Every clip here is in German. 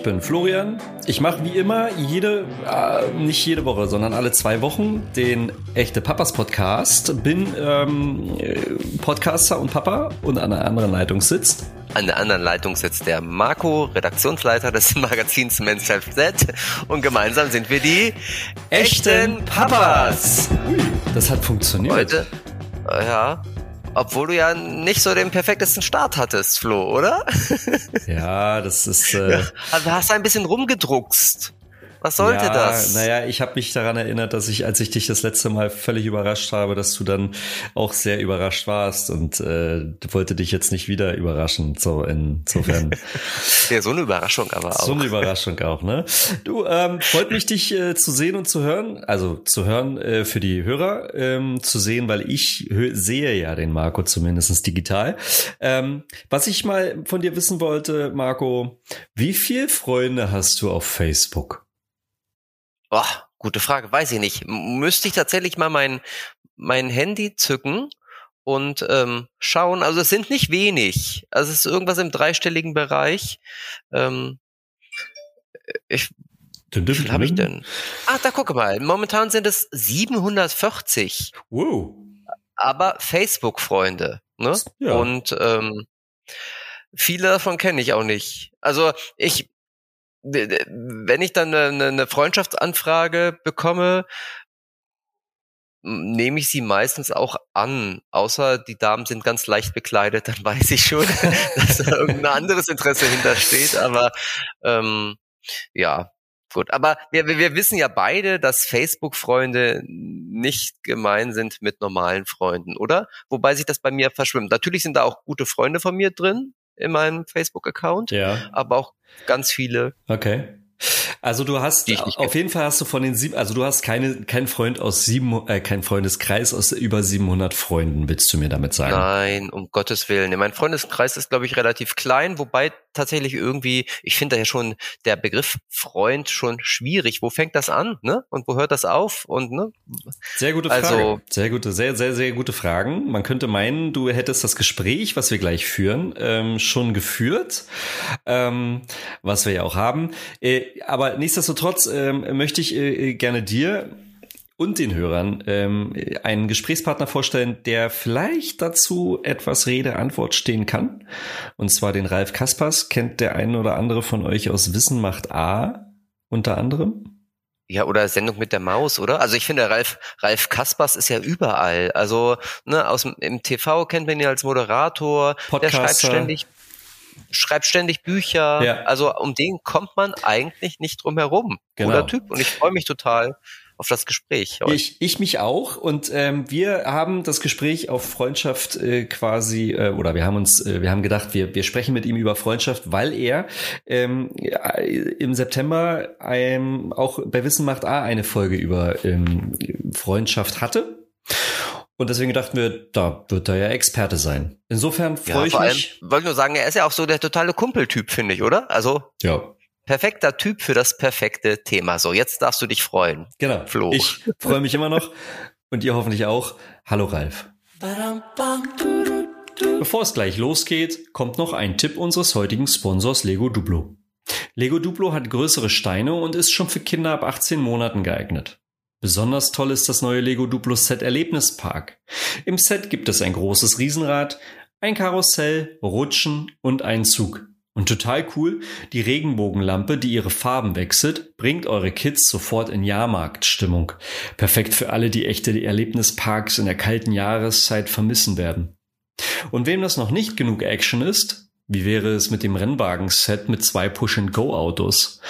Ich bin Florian. Ich mache wie immer nicht jede Woche, sondern alle 2 Wochen den Echte-Papas-Podcast. Bin Podcaster und Papa und an einer anderen Leitung sitzt. An der anderen Leitung sitzt der Marco, Redaktionsleiter des Magazins Men's Self Z. Und gemeinsam sind wir die echten Papas. Ui, das hat funktioniert. Heute, ja. Obwohl du ja nicht so den perfektesten Start hattest, Flo, oder? Ja, das ist... Also du hast ein bisschen rumgedruckst. Was sollte das? Naja, ich habe mich daran erinnert, dass ich, als ich dich das letzte Mal völlig überrascht habe, dass du dann auch sehr überrascht warst und wollte dich jetzt nicht wieder überraschen. So insofern. Ja, so eine Überraschung aber auch. So eine Überraschung auch, ne? Du, freut mich, dich zu sehen und zu hören. Also zu hören für die Hörer, zu sehen, weil ich sehe ja den Marco zumindest digital. Was ich mal von dir wissen wollte, Marco, wie viele Freunde hast du auf Facebook? Boah, gute Frage, weiß ich nicht. Müsste ich tatsächlich mal mein Handy zücken und schauen. Also es sind nicht wenig. Also es ist irgendwas im 3-stelligen Bereich. Wie viel habe ich denn? Ah, da gucke mal. Momentan sind es 740. Wow. Aber Facebook-Freunde. Ne? Ja. Und viele davon kenne ich auch nicht. Also wenn ich dann eine Freundschaftsanfrage bekomme, nehme ich sie meistens auch an. Außer die Damen sind ganz leicht bekleidet, dann weiß ich schon, dass da irgendein anderes Interesse hintersteht. Aber ja, gut. Aber wir wissen ja beide, dass Facebook-Freunde nicht gemein sind mit normalen Freunden, oder? Wobei sich das bei mir verschwimmt. Natürlich sind da auch gute Freunde von mir drin in meinem Facebook-Account, aber auch ganz viele. Okay. Also du hast auf jeden Fall von den 7, also du hast keinen Freundeskreis aus über 700 Freunden, willst du mir damit sagen? Nein, um Gottes Willen. Mein Freundeskreis ist, glaube ich, relativ klein, wobei tatsächlich irgendwie, ich finde da ja schon der Begriff Freund schon schwierig. Wo fängt das an, ne? Und wo hört das auf? Und ne? Sehr gute Frage. Also, sehr, sehr, sehr gute Fragen. Man könnte meinen, du hättest das Gespräch, was wir gleich führen, schon geführt, was wir ja auch haben. Aber nichtsdestotrotz möchte ich gerne dir und den Hörern einen Gesprächspartner vorstellen, der vielleicht dazu etwas Rede-Antwort stehen kann. Und zwar den Ralf Kaspers. Kennt der ein oder andere von euch aus Wissen macht A unter anderem? Ja, oder Sendung mit der Maus, oder? Also ich finde, Ralf Kaspers ist ja überall. Also ne, im TV kennt man ihn als Moderator. Podcaster. Der schreibt ständig Bücher, ja. Also um den kommt man eigentlich nicht drum herum. Genau. Guter Typ und ich freue mich total auf das Gespräch. Ich mich auch und wir haben das Gespräch auf Freundschaft quasi oder wir haben gedacht, wir sprechen mit ihm über Freundschaft, weil er im September auch bei Wissen macht A eine Folge über Freundschaft hatte und deswegen dachten wir, da wird er ja Experte sein. Insofern freue ich mich. Wollte nur sagen, er ist ja auch so der totale Kumpeltyp, finde ich, oder? Also ja. Perfekter Typ für das perfekte Thema. So, jetzt darfst du dich freuen. Genau, Flo. Ich freue mich immer noch und ihr hoffentlich auch. Hallo Ralf. Bevor es gleich losgeht, kommt noch ein Tipp unseres heutigen Sponsors Lego Duplo. Lego Duplo hat größere Steine und ist schon für Kinder ab 18 Monaten geeignet. Besonders toll ist das neue Lego Duplo Set Erlebnispark. Im Set gibt es ein großes Riesenrad, ein Karussell, Rutschen und einen Zug. Und total cool, die Regenbogenlampe, die ihre Farben wechselt, bringt eure Kids sofort in Jahrmarktstimmung. Perfekt für alle, die echte Erlebnisparks in der kalten Jahreszeit vermissen werden. Und wem das noch nicht genug Action ist, wie wäre es mit dem Rennwagen-Set mit 2 Push-and-Go-Autos?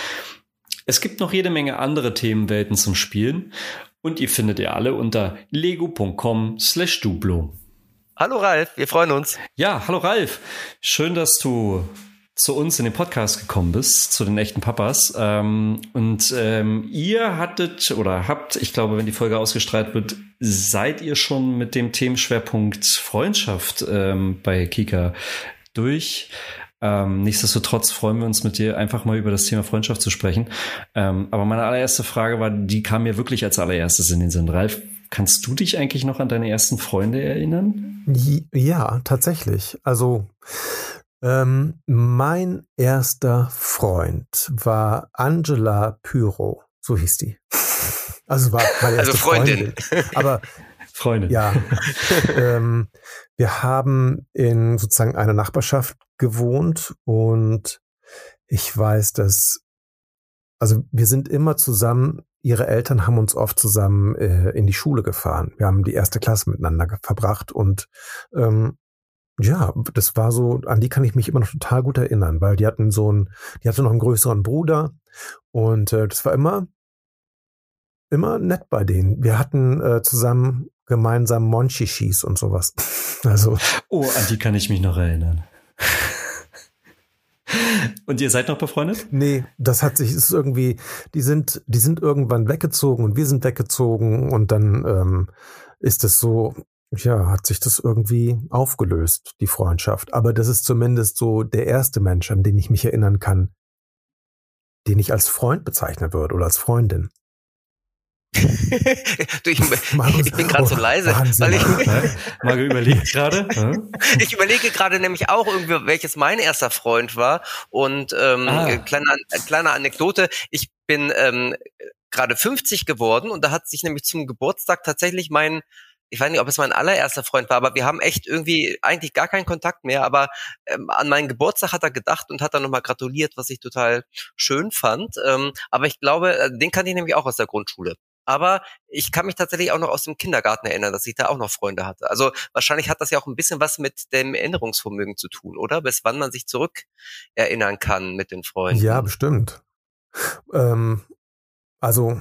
Es gibt noch jede Menge andere Themenwelten zum Spielen und ihr findet ihr alle unter lego.com/duplo. Hallo Ralf, wir freuen uns. Ja, hallo Ralf. Schön, dass du zu uns in den Podcast gekommen bist, zu den echten Papas. Und ihr habt, ich glaube, wenn die Folge ausgestrahlt wird, seid ihr schon mit dem Themenschwerpunkt Freundschaft bei Kika durch. Nichtsdestotrotz freuen wir uns mit dir einfach mal über das Thema Freundschaft zu sprechen. Aber meine allererste Frage war, die kam mir wirklich als allererstes in den Sinn. Ralf, kannst du dich eigentlich noch an deine ersten Freunde erinnern? Ja, tatsächlich. Also Mein erster Freund war Angela Pyro, so hieß die. Also war meine erste Freundin. Aber Freundin. Ja. Wir haben in sozusagen einer Nachbarschaft gewohnt und ich weiß, dass, also wir sind immer zusammen, ihre Eltern haben uns oft zusammen in die Schule gefahren. Wir haben die erste Klasse miteinander verbracht und ja, das war so, an die kann ich mich immer noch total gut erinnern, weil die hatte noch einen größeren Bruder und das war immer nett bei denen. Wir hatten gemeinsam Monchischis und sowas. Also. Oh, an die kann ich mich noch erinnern. Und ihr seid noch befreundet? Nee, die sind irgendwann weggezogen und wir sind weggezogen und dann ist es so, ja, hat sich das irgendwie aufgelöst, die Freundschaft. Aber das ist zumindest so der erste Mensch, an den ich mich erinnern kann, den ich als Freund bezeichnen würde oder als Freundin. Du, ich bin gerade so leise. Weil ich überlege gerade nämlich auch irgendwie, welches mein erster Freund war. Und kleine Anekdote, ich bin gerade 50 geworden und da hat sich nämlich zum Geburtstag tatsächlich ich weiß nicht, ob es mein allererster Freund war, aber wir haben echt irgendwie eigentlich gar keinen Kontakt mehr, aber an meinen Geburtstag hat er gedacht und hat dann nochmal gratuliert, was ich total schön fand. Aber ich glaube, den kannte ich nämlich auch aus der Grundschule. Aber ich kann mich tatsächlich auch noch aus dem Kindergarten erinnern, dass ich da auch noch Freunde hatte. Also wahrscheinlich hat das ja auch ein bisschen was mit dem Erinnerungsvermögen zu tun, oder? Bis wann man sich zurück erinnern kann mit den Freunden. Ja, bestimmt. Also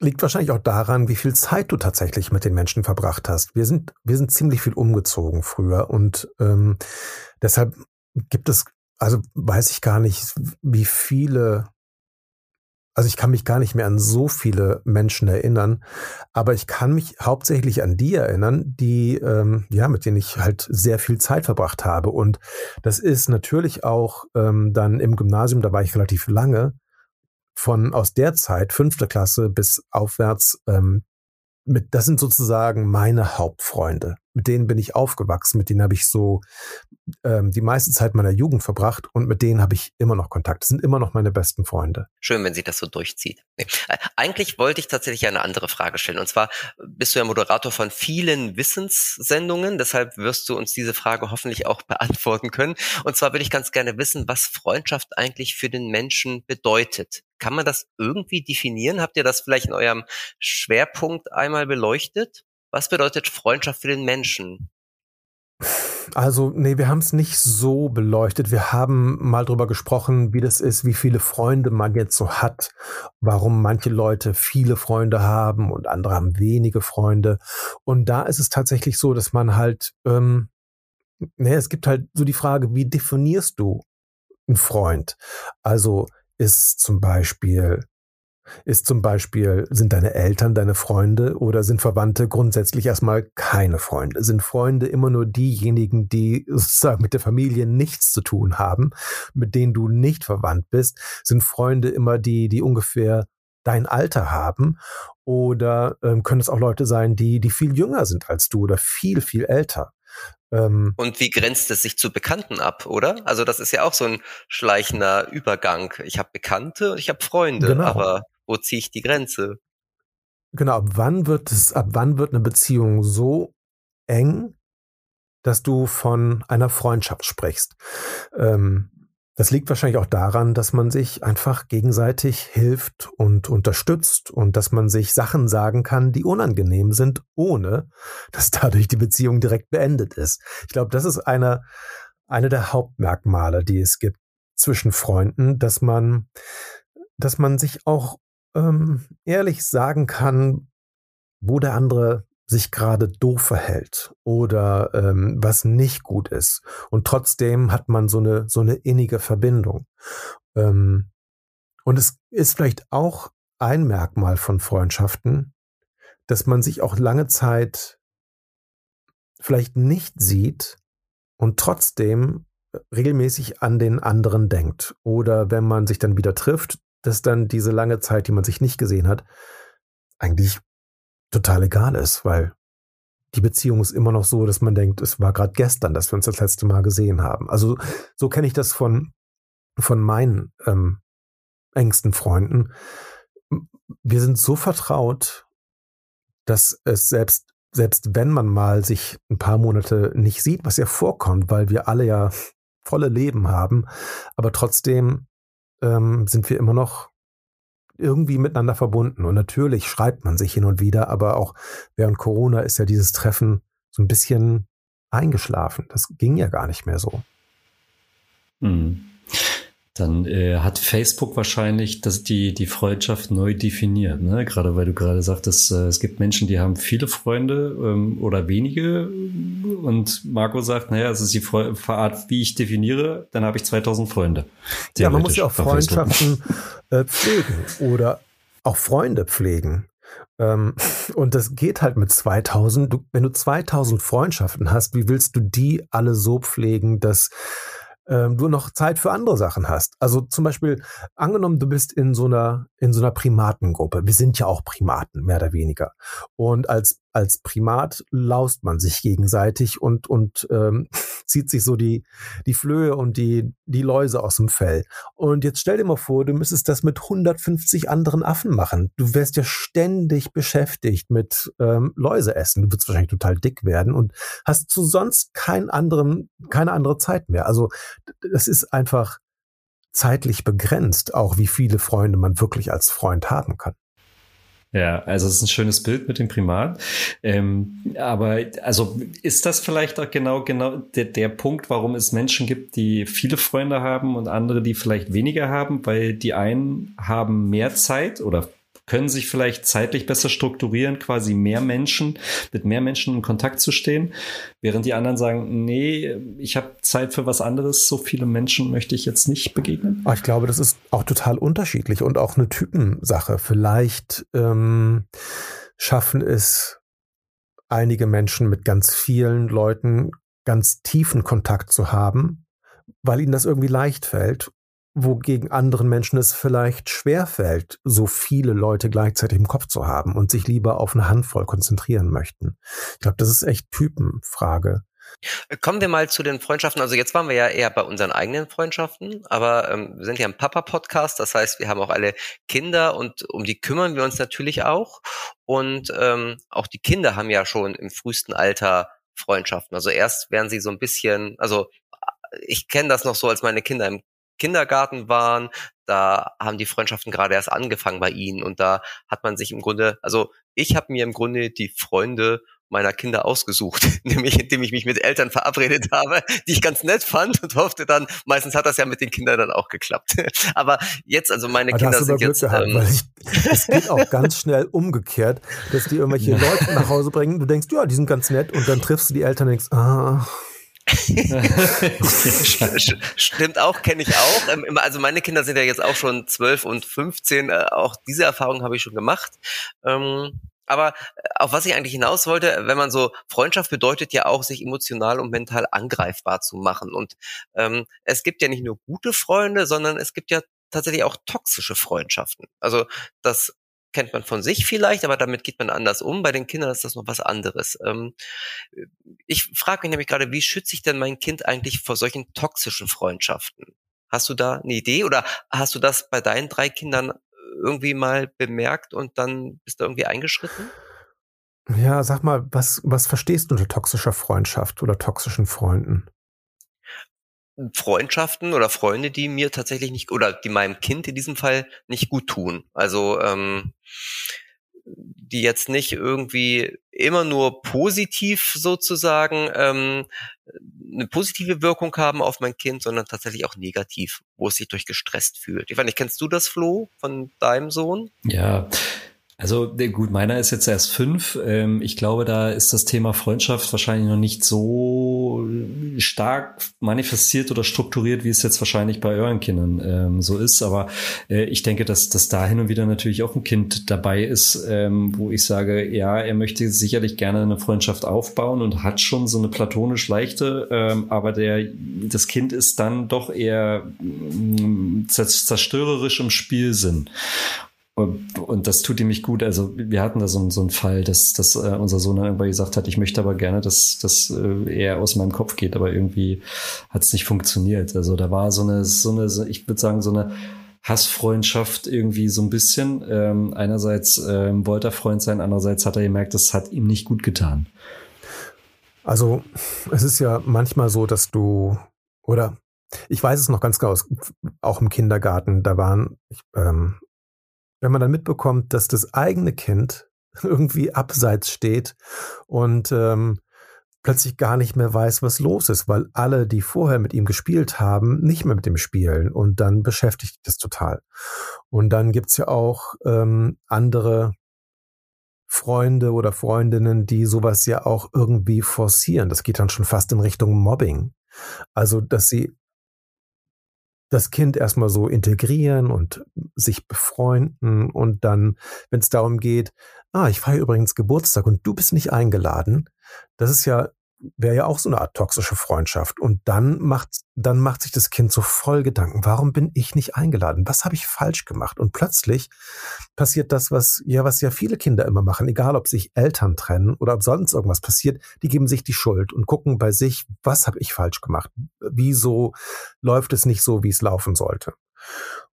liegt wahrscheinlich auch daran, wie viel Zeit du tatsächlich mit den Menschen verbracht hast. Wir sind ziemlich viel umgezogen früher und deshalb gibt es, also weiß ich gar nicht, wie viele, also ich kann mich gar nicht mehr an so viele Menschen erinnern, aber ich kann mich hauptsächlich an die erinnern, die, mit denen ich halt sehr viel Zeit verbracht habe. Und das ist natürlich auch dann im Gymnasium, da war ich relativ lange, aus der Zeit, 5. Klasse bis aufwärts, das sind sozusagen meine Hauptfreunde. Mit denen bin ich aufgewachsen, mit denen habe ich so die meiste Zeit meiner Jugend verbracht und mit denen habe ich immer noch Kontakt. Das sind immer noch meine besten Freunde. Schön, wenn sie das so durchzieht. Nee. Eigentlich wollte ich tatsächlich eine andere Frage stellen. Und zwar bist du ja Moderator von vielen Wissenssendungen, deshalb wirst du uns diese Frage hoffentlich auch beantworten können. Und zwar würde ich ganz gerne wissen, was Freundschaft eigentlich für den Menschen bedeutet. Kann man das irgendwie definieren? Habt ihr das vielleicht in eurem Schwerpunkt einmal beleuchtet? Was bedeutet Freundschaft für den Menschen? Also, nee, wir haben es nicht so beleuchtet. Wir haben mal drüber gesprochen, wie das ist, wie viele Freunde man jetzt so hat, warum manche Leute viele Freunde haben und andere haben wenige Freunde. Und da ist es tatsächlich so, dass man halt, es gibt halt so die Frage, wie definierst du einen Freund? Also sind deine Eltern deine Freunde oder sind Verwandte grundsätzlich erstmal keine Freunde? Sind Freunde immer nur diejenigen, die sozusagen mit der Familie nichts zu tun haben, mit denen du nicht verwandt bist? Sind Freunde immer die, die ungefähr dein Alter haben? Oder können es auch Leute sein, die viel jünger sind als du oder viel, viel älter? Und wie grenzt es sich zu Bekannten ab, oder? Also das ist ja auch so ein schleichender Übergang. Ich habe Bekannte und ich habe Freunde, genau. Aber wo ziehe ich die Grenze? Genau, ab wann wird eine Beziehung so eng, dass du von einer Freundschaft sprichst? Das liegt wahrscheinlich auch daran, dass man sich einfach gegenseitig hilft und unterstützt und dass man sich Sachen sagen kann, die unangenehm sind, ohne dass dadurch die Beziehung direkt beendet ist. Ich glaube, das ist eine der Hauptmerkmale, die es gibt zwischen Freunden, dass man sich auch ehrlich sagen kann, wo der andere sich gerade doof verhält oder was nicht gut ist. Und trotzdem hat man so eine innige Verbindung. Und es ist vielleicht auch ein Merkmal von Freundschaften, dass man sich auch lange Zeit vielleicht nicht sieht und trotzdem regelmäßig an den anderen denkt. Oder wenn man sich dann wieder trifft, dass dann diese lange Zeit, die man sich nicht gesehen hat, eigentlich total egal ist, weil die Beziehung ist immer noch so, dass man denkt, es war gerade gestern, dass wir uns das letzte Mal gesehen haben. Also so kenne ich das von meinen engsten Freunden. Wir sind so vertraut, dass es selbst wenn man mal sich ein paar Monate nicht sieht, was ja vorkommt, weil wir alle ja volle Leben haben, aber trotzdem sind wir immer noch irgendwie miteinander verbunden. Und natürlich schreibt man sich hin und wieder, aber auch während Corona ist ja dieses Treffen so ein bisschen eingeschlafen. Das ging ja gar nicht mehr so. Mhm. Dann hat Facebook wahrscheinlich die Freundschaft neu definiert, ne? Gerade weil du gerade sagtest, es gibt Menschen, die haben viele Freunde oder wenige. Und Marco sagt, naja, es ist die Art, wie ich definiere, dann habe ich 2000 Freunde. Ja, man muss ja auch Freundschaften pflegen oder auch Freunde pflegen. Und das geht halt mit 2000. Wenn du 2000 Freundschaften hast, wie willst du die alle so pflegen, dass du noch Zeit für andere Sachen hast? Also zum Beispiel, angenommen, du bist in so einer Primatengruppe. Wir sind ja auch Primaten, mehr oder weniger. Und als Primat laust man sich gegenseitig und zieht sich so die Flöhe und die Läuse aus dem Fell. Und jetzt stell dir mal vor, du müsstest das mit 150 anderen Affen machen. Du wärst ja ständig beschäftigt mit Läuse essen. Du würdest wahrscheinlich total dick werden und hast zu sonst keine andere Zeit mehr. Also das ist einfach zeitlich begrenzt, auch wie viele Freunde man wirklich als Freund haben kann. Ja, also es ist ein schönes Bild mit dem Primat. Aber also ist das vielleicht auch genau der Punkt, warum es Menschen gibt, die viele Freunde haben und andere, die vielleicht weniger haben, weil die einen haben mehr Zeit oder können sich vielleicht zeitlich besser strukturieren, quasi mit mehr Menschen in Kontakt zu stehen, während die anderen sagen, nee, ich habe Zeit für was anderes, so viele Menschen möchte ich jetzt nicht begegnen. Ich glaube, das ist auch total unterschiedlich und auch eine Typensache. Vielleicht schaffen es einige Menschen, mit ganz vielen Leuten ganz tiefen Kontakt zu haben, weil ihnen das irgendwie leicht fällt, wogegen anderen Menschen es vielleicht schwerfällt, so viele Leute gleichzeitig im Kopf zu haben und sich lieber auf eine Handvoll konzentrieren möchten. Ich glaube, das ist echt Typenfrage. Kommen wir mal zu den Freundschaften. Also jetzt waren wir ja eher bei unseren eigenen Freundschaften, aber wir sind ja ein Papa-Podcast, das heißt, wir haben auch alle Kinder und um die kümmern wir uns natürlich auch. Und auch die Kinder haben ja schon im frühesten Alter Freundschaften. Also erst werden sie so ein bisschen, also ich kenne das noch so, als meine Kinder im Kindergarten waren, da haben die Freundschaften gerade erst angefangen bei ihnen und da hat man sich im Grunde, also ich habe mir im Grunde die Freunde meiner Kinder ausgesucht, nämlich indem ich mich mit Eltern verabredet habe, die ich ganz nett fand und hoffte dann, meistens hat das ja mit den Kindern dann auch geklappt. Aber jetzt, also meine Kinder sind jetzt... Es geht auch ganz schnell umgekehrt, dass die irgendwelche Leute nach Hause bringen, du denkst, ja, die sind ganz nett und dann triffst du die Eltern und denkst, Stimmt auch, kenne ich auch. Also meine Kinder sind ja jetzt auch schon 12 und 15. Auch diese Erfahrung habe ich schon gemacht. Aber auf was ich eigentlich hinaus wollte, wenn man so, Freundschaft bedeutet ja auch, sich emotional und mental angreifbar zu machen. Und es gibt ja nicht nur gute Freunde, sondern es gibt ja tatsächlich auch toxische Freundschaften. Also das kennt man von sich vielleicht, aber damit geht man anders um. Bei den Kindern ist das noch was anderes. Ich frage mich nämlich gerade, wie schütze ich denn mein Kind eigentlich vor solchen toxischen Freundschaften? Hast du da eine Idee oder hast du das bei deinen 3 Kindern irgendwie mal bemerkt und dann bist du irgendwie eingeschritten? Ja, sag mal, was verstehst du unter toxischer Freundschaft oder toxischen Freunden? Freundschaften oder Freunde, die mir tatsächlich nicht, oder die meinem Kind in diesem Fall nicht gut tun. Also die jetzt nicht irgendwie immer nur positiv sozusagen eine positive Wirkung haben auf mein Kind, sondern tatsächlich auch negativ, wo es sich durch gestresst fühlt. Ich weiß nicht, kennst du das, Flo, von deinem Sohn? Ja, also gut, meiner ist jetzt erst 5. Ich glaube, da ist das Thema Freundschaft wahrscheinlich noch nicht so stark manifestiert oder strukturiert, wie es jetzt wahrscheinlich bei euren Kindern so ist. Aber ich denke, dass da hin und wieder natürlich auch ein Kind dabei ist, wo ich sage, ja, er möchte sicherlich gerne eine Freundschaft aufbauen und hat schon so eine platonisch leichte, aber das Kind ist dann doch eher zerstörerisch im Spielsinn. Und das tut nämlich gut. Also wir hatten da so einen Fall, dass unser Sohn dann irgendwann gesagt hat, ich möchte aber gerne, dass er aus meinem Kopf geht. Aber irgendwie hat es nicht funktioniert. Also da war so eine, ich würde sagen, so eine Hassfreundschaft irgendwie so ein bisschen. Einerseits wollte er Freund sein, andererseits hat er gemerkt, das hat ihm nicht gut getan. Also es ist ja manchmal so, dass du, oder ich weiß es noch ganz genau, auch im Kindergarten, da waren... wenn man dann mitbekommt, dass das eigene Kind irgendwie abseits steht und plötzlich gar nicht mehr weiß, was los ist, weil alle, die vorher mit ihm gespielt haben, nicht mehr mit dem spielen, und dann beschäftigt das total. Und dann gibt's ja auch andere Freunde oder Freundinnen, die sowas ja auch irgendwie forcieren. Das geht dann schon fast in Richtung Mobbing. Also, dass sie das Kind erstmal so integrieren und sich befreunden und dann, wenn es darum geht, ich feiere übrigens Geburtstag und du bist nicht eingeladen, das ist ja, wäre ja auch so eine Art toxische Freundschaft. Und dann macht sich das Kind so voll Gedanken, warum bin ich nicht eingeladen? Was habe ich falsch gemacht? Und plötzlich passiert das, was ja viele Kinder immer machen, egal ob sich Eltern trennen oder ob sonst irgendwas passiert, die geben sich die Schuld und gucken bei sich, was habe ich falsch gemacht? Wieso läuft es nicht so, wie es laufen sollte?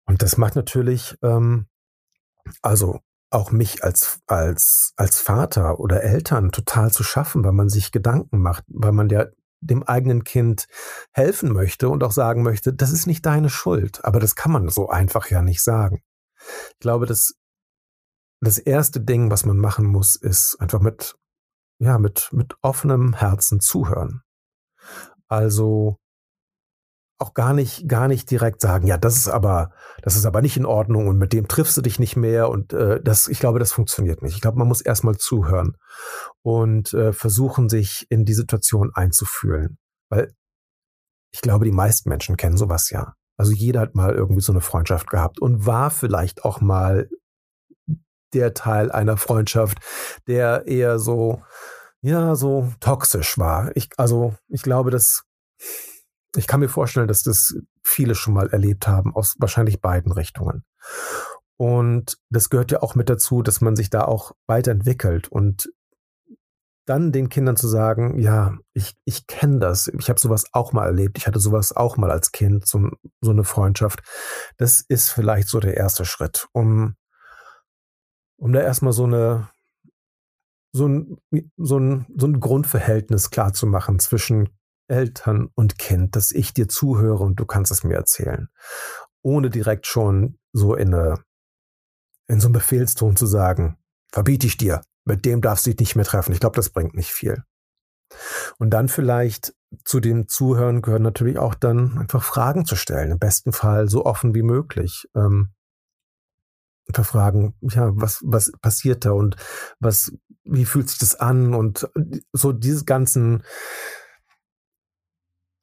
Und das macht natürlich, auch mich als Vater oder Eltern total zu schaffen, weil man sich Gedanken macht, weil man dem eigenen Kind helfen möchte und auch sagen möchte, das ist nicht deine Schuld. Aber das kann man so einfach ja nicht sagen. Ich glaube, das erste Ding, was man machen muss, ist einfach mit offenem Herzen zuhören. Also auch gar nicht direkt sagen, ja, das ist aber nicht in Ordnung und mit dem triffst du dich nicht mehr und ich glaube, das funktioniert nicht. Ich glaube, man muss erstmal zuhören und versuchen, sich in die Situation einzufühlen, weil ich glaube, die meisten Menschen kennen sowas ja. Also jeder hat mal irgendwie so eine Freundschaft gehabt und war vielleicht auch mal der Teil einer Freundschaft, der eher so toxisch war. Ich glaube, ich kann mir vorstellen, dass das viele schon mal erlebt haben, aus wahrscheinlich beiden Richtungen. Und das gehört ja auch mit dazu, dass man sich da auch weiterentwickelt und dann den Kindern zu sagen, ja, ich kenne das, ich habe sowas auch mal erlebt, ich hatte sowas auch mal als Kind, so eine Freundschaft, das ist vielleicht so der erste Schritt, um da erstmal so ein Grundverhältnis klar zu machen zwischen Eltern und Kind, dass ich dir zuhöre und du kannst es mir erzählen. Ohne direkt schon so in so einem Befehlston zu sagen, verbiete ich dir, mit dem darfst du dich nicht mehr treffen. Ich glaube, das bringt nicht viel. Und dann vielleicht zu dem Zuhören gehören natürlich auch dann einfach Fragen zu stellen. Im besten Fall so offen wie möglich. Fragen, ja, was passiert da und wie fühlt sich das an? Und so diese ganzen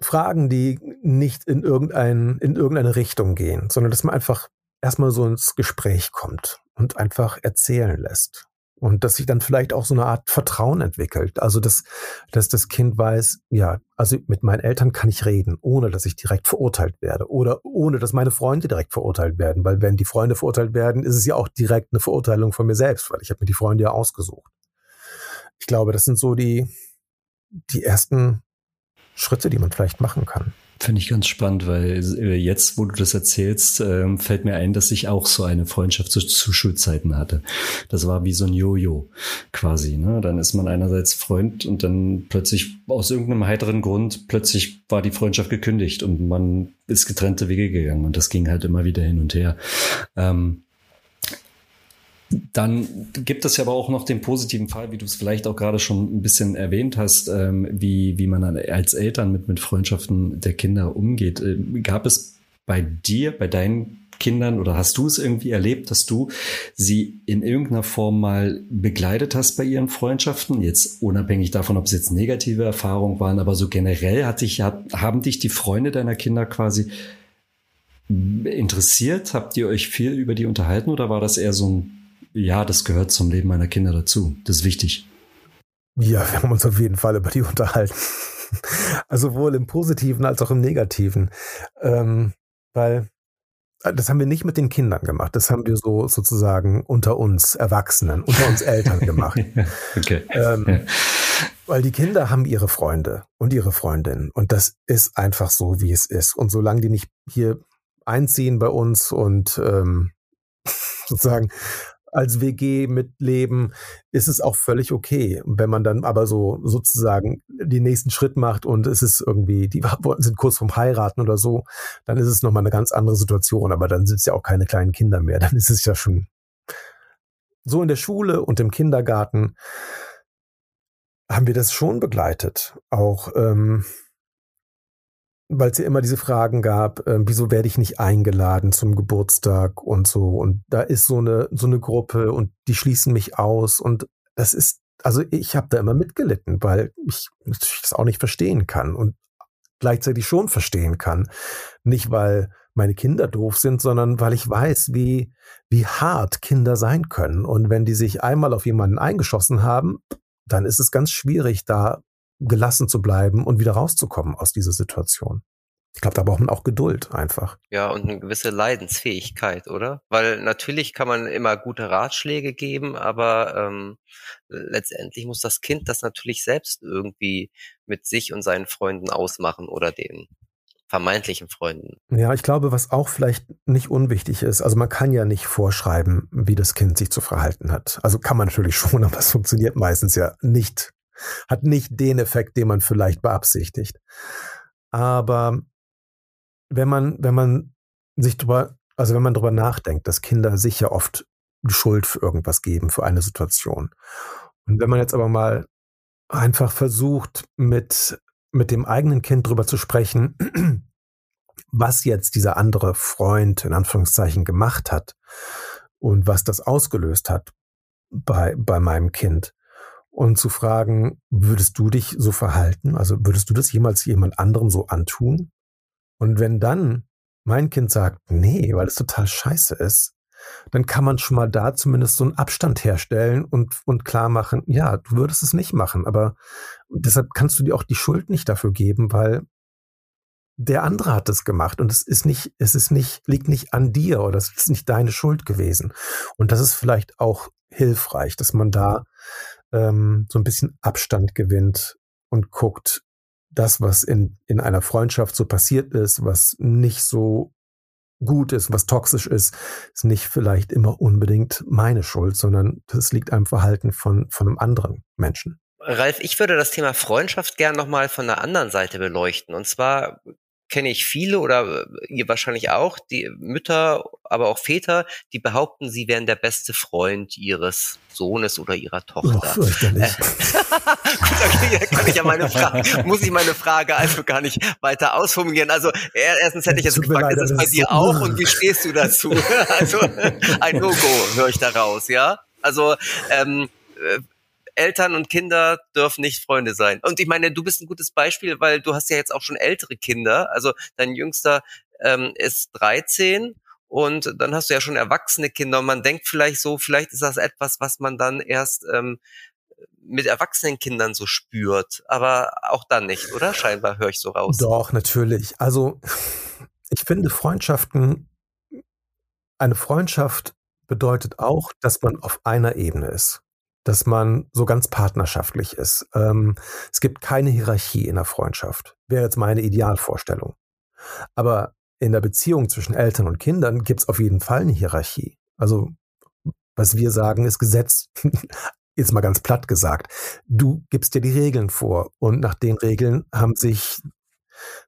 Fragen, die nicht in irgendeine Richtung gehen, sondern dass man einfach erstmal so ins Gespräch kommt und einfach erzählen lässt. Und dass sich dann vielleicht auch so eine Art Vertrauen entwickelt. Also, dass das Kind weiß, ja, also mit meinen Eltern kann ich reden, ohne dass ich direkt verurteilt werde oder ohne dass meine Freunde direkt verurteilt werden. Weil wenn die Freunde verurteilt werden, ist es ja auch direkt eine Verurteilung von mir selbst, weil ich habe mir die Freunde ja ausgesucht. Ich glaube, das sind so die ersten Schritte, die man vielleicht machen kann. Finde ich ganz spannend, weil jetzt, wo du das erzählst, fällt mir ein, dass ich auch so eine Freundschaft zu Schulzeiten hatte. Das war wie so ein Jojo quasi, ne? Dann ist man einerseits Freund und dann plötzlich aus irgendeinem heiteren Grund, plötzlich war die Freundschaft gekündigt und man ist getrennte Wege gegangen und das ging halt immer wieder hin und her. Dann gibt es ja aber auch noch den positiven Fall, wie du es vielleicht auch gerade schon ein bisschen erwähnt hast, wie man dann als Eltern mit Freundschaften der Kinder umgeht. Gab es bei dir, bei deinen Kindern oder hast du es irgendwie erlebt, dass du sie in irgendeiner Form mal begleitet hast bei ihren Freundschaften? Jetzt unabhängig davon, ob es jetzt negative Erfahrungen waren, aber so generell haben dich die Freunde deiner Kinder quasi interessiert? Habt ihr euch viel über die unterhalten oder war das eher so ein ja, das gehört zum Leben meiner Kinder dazu. Das ist wichtig. Ja, wir haben uns auf jeden Fall über die unterhalten. Also sowohl im Positiven als auch im Negativen. Weil, Das haben wir nicht mit den Kindern gemacht. Das haben wir so sozusagen unter uns Erwachsenen, unter uns Eltern gemacht. Okay. Weil die Kinder haben ihre Freunde und ihre Freundinnen. Und das ist einfach so, wie es ist. Und solange die nicht hier einziehen bei uns und sozusagen als WG mitleben, ist es auch völlig okay. Wenn man dann aber so sozusagen den nächsten Schritt macht und es ist irgendwie, die sind kurz vorm Heiraten oder so, dann ist es nochmal eine ganz andere Situation. Aber dann sind es ja auch keine kleinen Kinder mehr. Dann ist es ja schon so in der Schule und im Kindergarten haben wir das schon begleitet. Auch weil es ja immer diese Fragen gab, wieso werde ich nicht eingeladen zum Geburtstag und so. Und da ist so eine Gruppe und die schließen mich aus. Und das ist, also ich habe da immer mitgelitten, weil ich natürlich das auch nicht verstehen kann und gleichzeitig schon verstehen kann. Nicht, weil meine Kinder doof sind, sondern weil ich weiß, wie hart Kinder sein können. Und wenn die sich einmal auf jemanden eingeschossen haben, dann ist es ganz schwierig, da gelassen zu bleiben und wieder rauszukommen aus dieser Situation. Ich glaube, da braucht man auch Geduld einfach. Ja, und eine gewisse Leidensfähigkeit, oder? Weil natürlich kann man immer gute Ratschläge geben, aber letztendlich muss das Kind das natürlich selbst irgendwie mit sich und seinen Freunden ausmachen oder den vermeintlichen Freunden. Ja, ich glaube, was auch vielleicht nicht unwichtig ist, also man kann ja nicht vorschreiben, wie das Kind sich zu verhalten hat. Also kann man natürlich schon, aber es funktioniert meistens ja nicht. Hat nicht den Effekt, den man vielleicht beabsichtigt. Aber wenn man drüber nachdenkt, dass Kinder sich ja oft Schuld für irgendwas geben, für eine Situation. Und wenn man jetzt aber mal einfach versucht, mit dem eigenen Kind drüber zu sprechen, was jetzt dieser andere Freund in Anführungszeichen gemacht hat und was das ausgelöst hat bei meinem Kind. Und zu fragen, würdest du dich so verhalten? Also würdest du das jemals jemand anderem so antun? Und wenn dann mein Kind sagt, nee, weil es total scheiße ist, dann kann man schon mal da zumindest so einen Abstand herstellen und klar machen, ja, du würdest es nicht machen, aber deshalb kannst du dir auch die Schuld nicht dafür geben, weil der andere hat es gemacht und liegt nicht an dir oder es ist nicht deine Schuld gewesen. Und das ist vielleicht auch hilfreich, dass man da so ein bisschen Abstand gewinnt und guckt, das, was in einer Freundschaft so passiert ist, was nicht so gut ist, was toxisch ist, ist nicht vielleicht immer unbedingt meine Schuld, sondern das liegt am Verhalten von einem anderen Menschen. Ralf, ich würde das Thema Freundschaft gern nochmal von der anderen Seite beleuchten. Und zwar kenne ich viele oder ihr wahrscheinlich auch, die Mütter, aber auch Väter, die behaupten, sie wären der beste Freund ihres Sohnes oder ihrer Tochter. Oh, fürchterlich. Gut, okay, muss ich meine Frage also gar nicht weiter ausformulieren. Also erstens hätte ich jetzt gefragt, ist das bei dir auch und wie stehst du dazu? Also ein No-Go höre ich da raus, ja? Also Eltern und Kinder dürfen nicht Freunde sein. Und ich meine, du bist ein gutes Beispiel, weil du hast ja jetzt auch schon ältere Kinder. Also dein Jüngster ist 13 und dann hast du ja schon erwachsene Kinder. Und man denkt vielleicht so, vielleicht ist das etwas, was man dann erst mit erwachsenen Kindern so spürt. Aber auch dann nicht, oder? Scheinbar höre ich so raus. Doch, natürlich. Also ich finde eine Freundschaft bedeutet auch, dass man auf einer Ebene ist. Dass man so ganz partnerschaftlich ist. Es gibt keine Hierarchie in der Freundschaft. Wäre jetzt meine Idealvorstellung. Aber in der Beziehung zwischen Eltern und Kindern gibt es auf jeden Fall eine Hierarchie. Also was wir sagen ist Gesetz, jetzt mal ganz platt gesagt. Du gibst dir die Regeln vor und nach den Regeln haben sich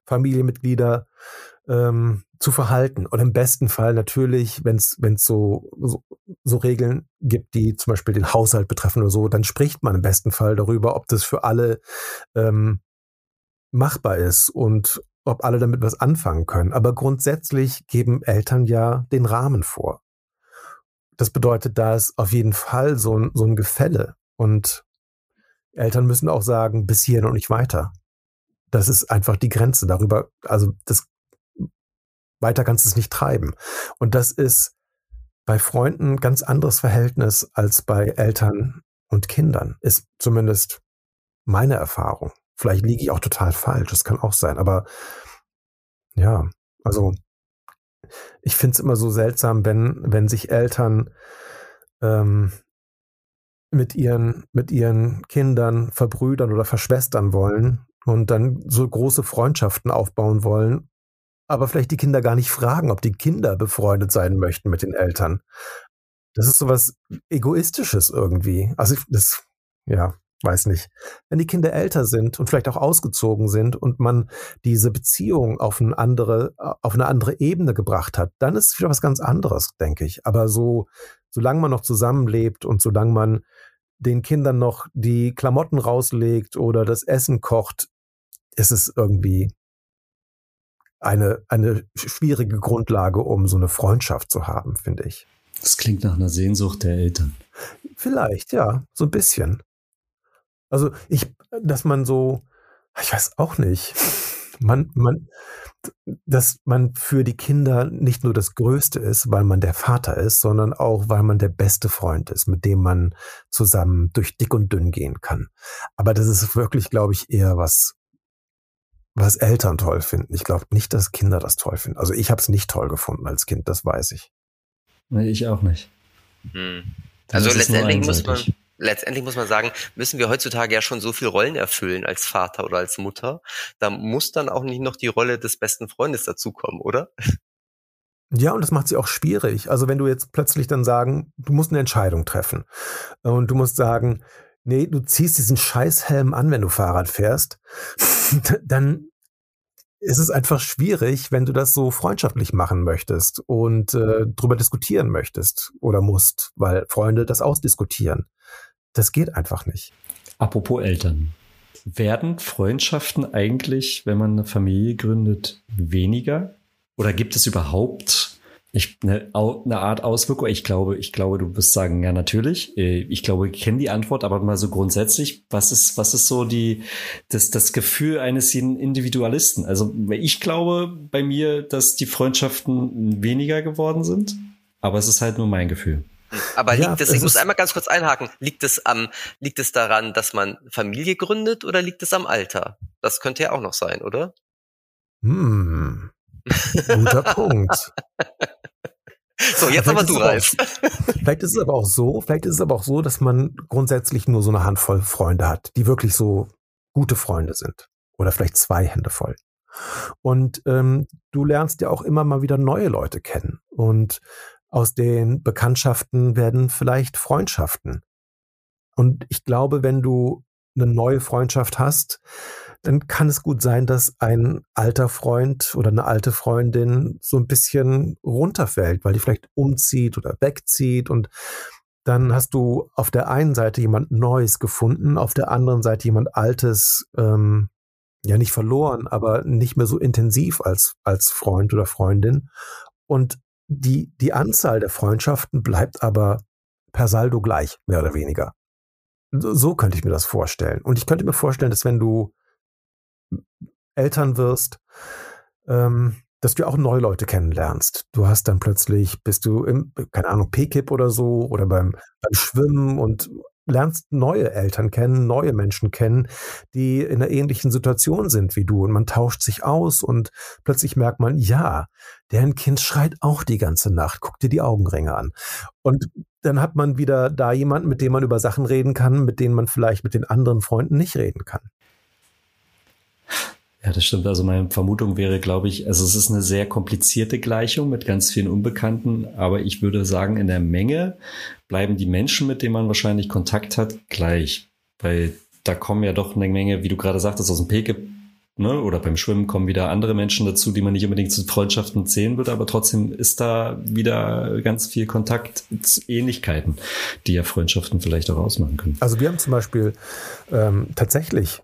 Familienmitglieder zu verhalten. Und im besten Fall natürlich, wenn es so Regeln gibt, die zum Beispiel den Haushalt betreffen oder so, dann spricht man im besten Fall darüber, ob das für alle machbar ist und ob alle damit was anfangen können. Aber grundsätzlich geben Eltern ja den Rahmen vor. Das bedeutet, da ist auf jeden Fall so ein Gefälle. Und Eltern müssen auch sagen, bis hierhin und nicht weiter. Das ist einfach die Grenze darüber. Also weiter kannst du es nicht treiben. Und das ist bei Freunden ein ganz anderes Verhältnis als bei Eltern und Kindern. Ist zumindest meine Erfahrung. Vielleicht liege ich auch total falsch. Das kann auch sein. Aber ja, also Ich finde es immer so seltsam, wenn sich Eltern mit ihren Kindern verbrüdern oder verschwestern wollen und dann so große Freundschaften aufbauen wollen, aber vielleicht die Kinder gar nicht fragen, ob die Kinder befreundet sein möchten mit den Eltern. Das ist sowas Egoistisches irgendwie. Also das, ja, weiß nicht. Wenn die Kinder älter sind und vielleicht auch ausgezogen sind und man diese Beziehung auf eine andere Ebene gebracht hat, dann ist es wieder was ganz anderes, denke ich. Aber solange man noch zusammenlebt und solange man den Kindern noch die Klamotten rauslegt oder das Essen kocht, ist es irgendwie eine schwierige Grundlage, um so eine Freundschaft zu haben, finde ich. Das klingt nach einer Sehnsucht der Eltern. Vielleicht, ja, so ein bisschen. Also ich weiß auch nicht, dass man für die Kinder nicht nur das Größte ist, weil man der Vater ist, sondern auch, weil man der beste Freund ist, mit dem man zusammen durch dick und dünn gehen kann. Aber das ist wirklich, glaube ich, eher was Eltern toll finden. Ich glaube nicht, dass Kinder das toll finden. Also ich habe es nicht toll gefunden als Kind, das weiß ich. Nee, ich auch nicht. Hm. Also letztendlich muss man sagen, müssen wir heutzutage ja schon so viele Rollen erfüllen als Vater oder als Mutter. Da muss dann auch nicht noch die Rolle des besten Freundes dazukommen, oder? Ja, und das macht sie auch schwierig. Also wenn du jetzt plötzlich dann sagen, du musst eine Entscheidung treffen und du musst sagen, nee, du ziehst diesen Scheißhelm an, wenn du Fahrrad fährst, dann ist es einfach schwierig, wenn du das so freundschaftlich machen möchtest und drüber diskutieren möchtest oder musst, weil Freunde das ausdiskutieren. Das geht einfach nicht. Apropos Eltern. Werden Freundschaften eigentlich, wenn man eine Familie gründet, weniger? Oder gibt es überhaupt eine Art Auswirkung? Ich glaube, du wirst sagen, ja, natürlich. Ich glaube, ich kenne die Antwort, aber mal so grundsätzlich, was ist so das Gefühl eines jeden Individualisten? Also ich glaube bei mir, dass die Freundschaften weniger geworden sind, aber es ist halt nur mein Gefühl. Aber ja, ich muss einmal ganz kurz einhaken, liegt es daran, dass man Familie gründet oder liegt es am Alter? Das könnte ja auch noch sein, oder? Guter Punkt. So, jetzt aber du, Ralf. Vielleicht ist es aber auch so, dass man grundsätzlich nur so eine Handvoll Freunde hat, die wirklich so gute Freunde sind. Oder vielleicht zwei Hände voll. Und du lernst ja auch immer mal wieder neue Leute kennen. Und aus den Bekanntschaften werden vielleicht Freundschaften. Und ich glaube, wenn du eine neue Freundschaft hast, dann kann es gut sein, dass ein alter Freund oder eine alte Freundin so ein bisschen runterfällt, weil die vielleicht umzieht oder wegzieht. Und dann hast du auf der einen Seite jemand Neues gefunden, auf der anderen Seite jemand Altes, ja nicht verloren, aber nicht mehr so intensiv als Freund oder Freundin. Und die Anzahl der Freundschaften bleibt aber per Saldo gleich, mehr oder weniger. So könnte ich mir das vorstellen. Und ich könnte mir vorstellen, dass wenn du Eltern wirst, dass du auch neue Leute kennenlernst. Du hast dann plötzlich, bist du im, keine Ahnung, PKIP oder so oder beim Schwimmen und lernst neue Eltern kennen, neue Menschen kennen, die in einer ähnlichen Situation sind wie du. Und man tauscht sich aus und plötzlich merkt man, ja, deren Kind schreit auch die ganze Nacht. Guck dir die Augenringe an. Und dann hat man wieder da jemanden, mit dem man über Sachen reden kann, mit denen man vielleicht mit den anderen Freunden nicht reden kann. Ja, das stimmt. Also meine Vermutung wäre, glaube ich, also es ist eine sehr komplizierte Gleichung mit ganz vielen Unbekannten. Aber ich würde sagen, in der Menge bleiben die Menschen, mit denen man wahrscheinlich Kontakt hat, gleich. Weil da kommen ja doch eine Menge, wie du gerade sagtest, aus dem PKIP, ne? Oder beim Schwimmen kommen wieder andere Menschen dazu, die man nicht unbedingt zu Freundschaften zählen würde. Aber trotzdem ist da wieder ganz viel Kontakt, Ähnlichkeiten, die ja Freundschaften vielleicht auch ausmachen können. Also wir haben zum Beispiel tatsächlich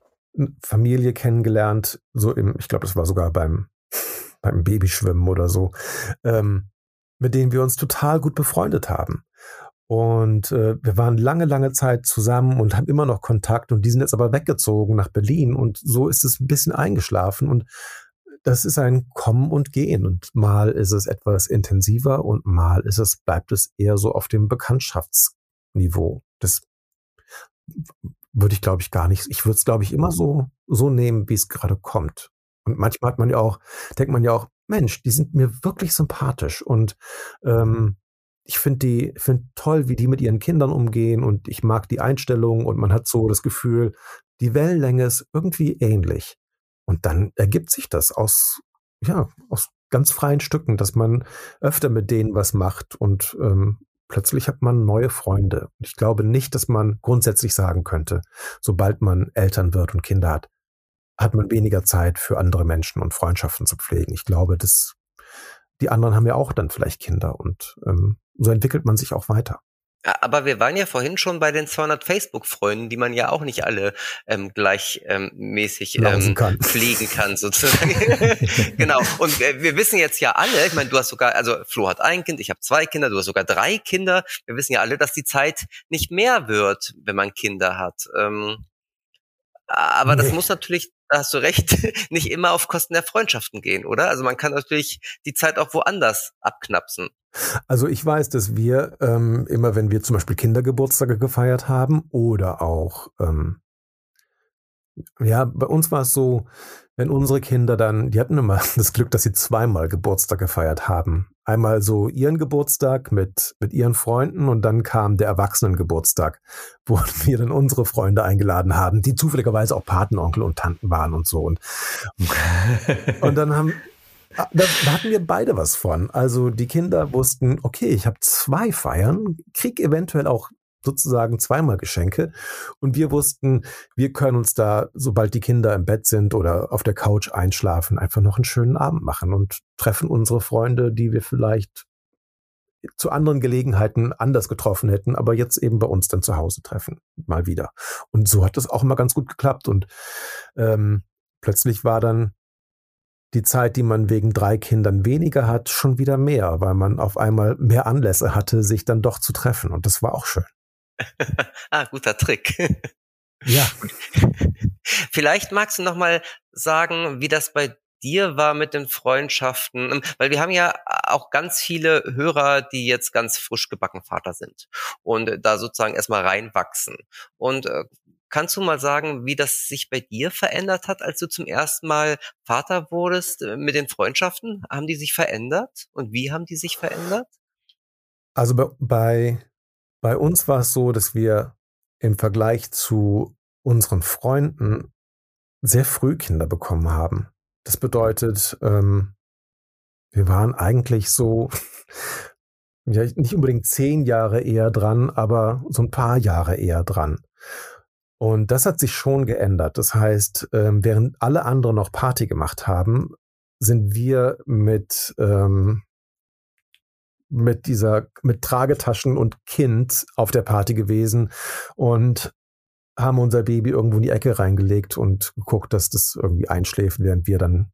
Familie kennengelernt, so im, ich glaube, das war sogar beim Babyschwimmen oder so, mit denen wir uns total gut befreundet haben. Und wir waren lange, lange Zeit zusammen und haben immer noch Kontakt und die sind jetzt aber weggezogen nach Berlin und so ist es ein bisschen eingeschlafen und das ist ein Kommen und Gehen und mal ist es etwas intensiver und mal bleibt es eher so auf dem Bekanntschaftsniveau. Das würde ich, glaube ich, gar nicht. Ich würde es, glaube ich, immer so nehmen, wie es gerade kommt. Und manchmal denkt man ja auch, Mensch, die sind mir wirklich sympathisch und ich finde toll, wie die mit ihren Kindern umgehen und ich mag die Einstellung und man hat so das Gefühl, die Wellenlänge ist irgendwie ähnlich. Und dann ergibt sich das aus ganz freien Stücken, dass man öfter mit denen was macht und plötzlich hat man neue Freunde. Und ich glaube nicht, dass man grundsätzlich sagen könnte, sobald man Eltern wird und Kinder hat, hat man weniger Zeit für andere Menschen und Freundschaften zu pflegen. Ich glaube, dass die anderen haben ja auch dann vielleicht Kinder und so entwickelt man sich auch weiter. Aber wir waren ja vorhin schon bei den 200 Facebook-Freunden, die man ja auch nicht alle gleichmäßig pflegen kann, sozusagen. Genau. Und wir wissen jetzt ja alle, ich meine, du hast sogar, also Flo hat ein Kind, ich habe 2 Kinder, du hast sogar 3 Kinder. Wir wissen ja alle, dass die Zeit nicht mehr wird, wenn man Kinder hat. Aber das muss natürlich, da hast du recht, nicht immer auf Kosten der Freundschaften gehen, oder? Also man kann natürlich die Zeit auch woanders abknapsen. Also ich weiß, dass wir immer, wenn wir zum Beispiel Kindergeburtstage gefeiert haben oder auch, bei uns war es so, wenn unsere Kinder dann, die hatten immer das Glück, dass sie zweimal Geburtstag gefeiert haben. Einmal so ihren Geburtstag mit ihren Freunden und dann kam der Erwachsenengeburtstag, wo wir dann unsere Freunde eingeladen haben, die zufälligerweise auch Patenonkel und Tanten waren und so. Und dann haben... Da hatten wir beide was von. Also die Kinder wussten, okay, ich habe 2 Feiern, krieg eventuell auch sozusagen 2-mal Geschenke. Und wir wussten, wir können uns da, sobald die Kinder im Bett sind oder auf der Couch einschlafen, einfach noch einen schönen Abend machen und treffen unsere Freunde, die wir vielleicht zu anderen Gelegenheiten anders getroffen hätten, aber jetzt eben bei uns dann zu Hause treffen, mal wieder. Und so hat das auch immer ganz gut geklappt. Und plötzlich war dann die Zeit, die man wegen 3 Kindern weniger hat, schon wieder mehr, weil man auf einmal mehr Anlässe hatte, sich dann doch zu treffen. Und das war auch schön. Guter Trick. Ja. Vielleicht magst du noch mal sagen, wie das bei dir war mit den Freundschaften, weil wir haben ja auch ganz viele Hörer, die jetzt ganz frisch gebacken Vater sind und da sozusagen erstmal reinwachsen. Und kannst du mal sagen, wie das sich bei dir verändert hat, als du zum ersten Mal Vater wurdest mit den Freundschaften? Haben die sich verändert? Und wie haben die sich verändert? Also bei uns war es so, dass wir im Vergleich zu unseren Freunden sehr früh Kinder bekommen haben. Das bedeutet, wir waren eigentlich so, ja, nicht unbedingt 10 Jahre eher dran, aber so ein paar Jahre eher dran. Und das hat sich schon geändert. Das heißt, während alle anderen noch Party gemacht haben, sind wir mit Tragetaschen und Kind auf der Party gewesen und haben unser Baby irgendwo in die Ecke reingelegt und geguckt, dass das irgendwie einschläft, während wir dann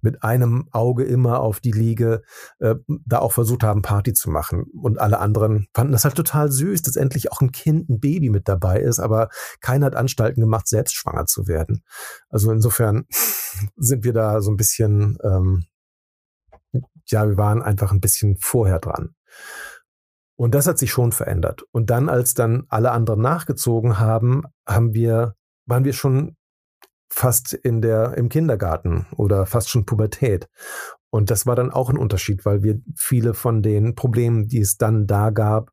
mit einem Auge immer auf die Liege da auch versucht haben, Party zu machen. Und alle anderen fanden das halt total süß, dass endlich auch ein Kind, ein Baby mit dabei ist, aber keiner hat Anstalten gemacht, selbst schwanger zu werden. Also insofern sind wir da so ein bisschen, wir waren einfach ein bisschen vorher dran. Und das hat sich schon verändert. Und dann, als dann alle anderen nachgezogen haben, waren wir schon fast im Kindergarten oder fast schon Pubertät. Und das war dann auch ein Unterschied, weil wir viele von den Problemen, die es dann da gab,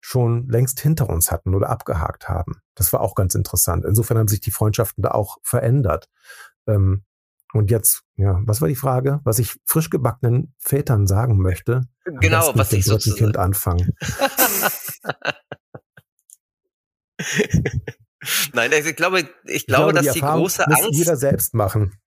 schon längst hinter uns hatten oder abgehakt haben. Das war auch ganz interessant. Insofern haben sich die Freundschaften da auch verändert. Und jetzt, was war die Frage? Was ich frisch gebackenen Vätern sagen möchte. Genau, was ich so zu Kind anfangen. Nein, ich glaube, dass die große Angst muss jeder selbst machen.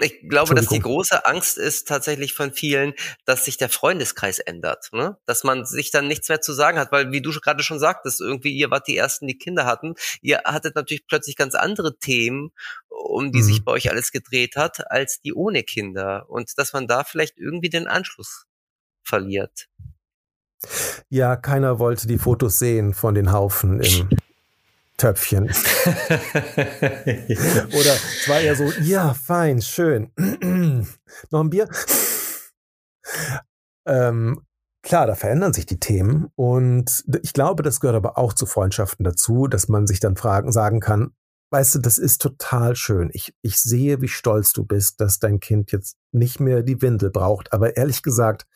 Ich glaube, dass die große Angst ist tatsächlich von vielen, dass sich der Freundeskreis ändert, ne? Dass man sich dann nichts mehr zu sagen hat, weil wie du gerade schon sagtest, irgendwie ihr wart die Ersten, die Kinder hatten. Ihr hattet natürlich plötzlich ganz andere Themen, um die sich bei euch alles gedreht hat, als die ohne Kinder und dass man da vielleicht irgendwie den Anschluss verliert. Ja, keiner wollte die Fotos sehen von den Haufen im Töpfchen. Oder es war ja so, ja, fein, schön. Noch ein Bier? Klar, da verändern sich die Themen und ich glaube, das gehört aber auch zu Freundschaften dazu, dass man sich dann sagen kann, weißt du, das ist total schön. Ich sehe, wie stolz du bist, dass dein Kind jetzt nicht mehr die Windel braucht. Aber ehrlich gesagt,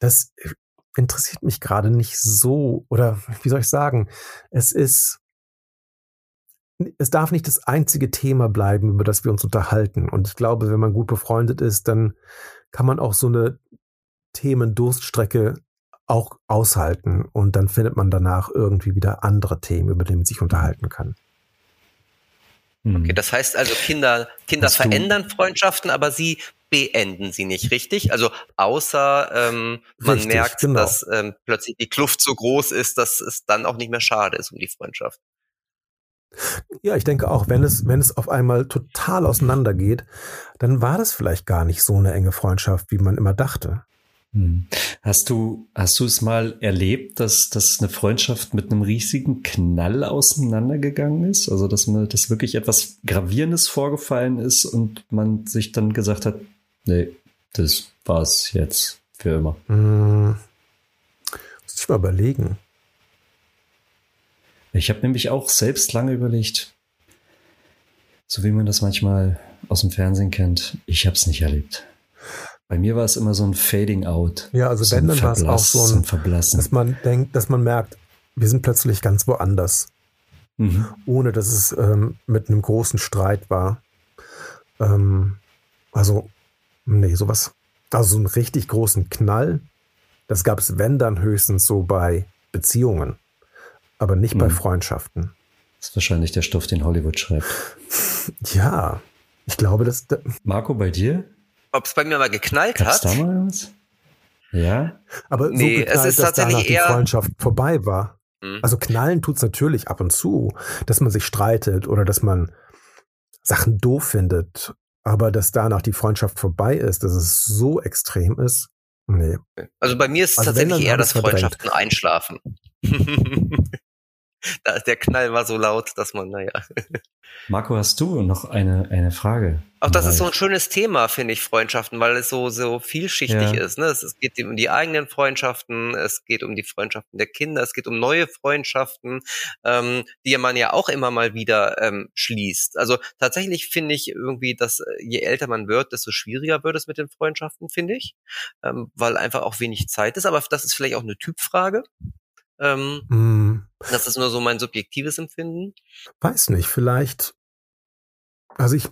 das interessiert mich gerade nicht so. Oder wie soll ich sagen? Es darf nicht das einzige Thema bleiben, über das wir uns unterhalten. Und ich glaube, wenn man gut befreundet ist, dann kann man auch so eine Themendurststrecke auch aushalten. Und dann findet man danach irgendwie wieder andere Themen, über die man sich unterhalten kann. Okay, das heißt also, Kinder verändern Freundschaften, aber sie beenden sie nicht, richtig? Also außer man richtig, merkt, genau, dass plötzlich die Kluft so groß ist, dass es dann auch nicht mehr schade ist um die Freundschaft. Ja, ich denke auch, wenn es auf einmal total auseinander geht, dann war das vielleicht gar nicht so eine enge Freundschaft, wie man immer dachte. Hast du es mal erlebt, dass eine Freundschaft mit einem riesigen Knall auseinandergegangen ist? Also, dass wirklich etwas Gravierendes vorgefallen ist und man sich dann gesagt hat, nee, das war's jetzt für immer. Muss ich mal überlegen. Ich habe nämlich auch selbst lange überlegt, so wie man das manchmal aus dem Fernsehen kennt, ich habe es nicht erlebt. Bei mir war es immer so ein Fading Out. Ja, also so wenn, dann war es auch so ein Verblassen. Dass man merkt, wir sind plötzlich ganz woanders. Mhm. Ohne, dass es mit einem großen Streit war. So einen richtig großen Knall, das gab es, wenn, dann höchstens so bei Beziehungen. Aber nicht bei Freundschaften. Das ist wahrscheinlich der Stoff, den Hollywood schreibt. Ja, ich glaube, dass... Marco, bei dir? Ob es bei mir mal geknallt hat? Damals? Ja. Aber nee, so geknallt, es ist dass tatsächlich danach eher die Freundschaft vorbei war. Mhm. Also knallen tut's natürlich ab und zu, dass man sich streitet oder dass man Sachen doof findet. Aber dass danach die Freundschaft vorbei ist, dass es so extrem ist, nee. Also bei mir ist es tatsächlich eher das Freundschaften einschlafen. Der Knall war so laut, dass man, naja. Marco, hast du noch eine Frage? Auch das ist so ein schönes Thema, finde ich, Freundschaften, weil es so vielschichtig ist. Ne? Es geht um die eigenen Freundschaften, es geht um die Freundschaften der Kinder, es geht um neue Freundschaften, die man ja auch immer mal wieder schließt. Also tatsächlich finde ich irgendwie, dass je älter man wird, desto schwieriger wird es mit den Freundschaften, finde ich, weil einfach auch wenig Zeit ist. Aber das ist vielleicht auch eine Typfrage. Das ist nur so mein subjektives Empfinden. Weiß nicht, vielleicht. Also ich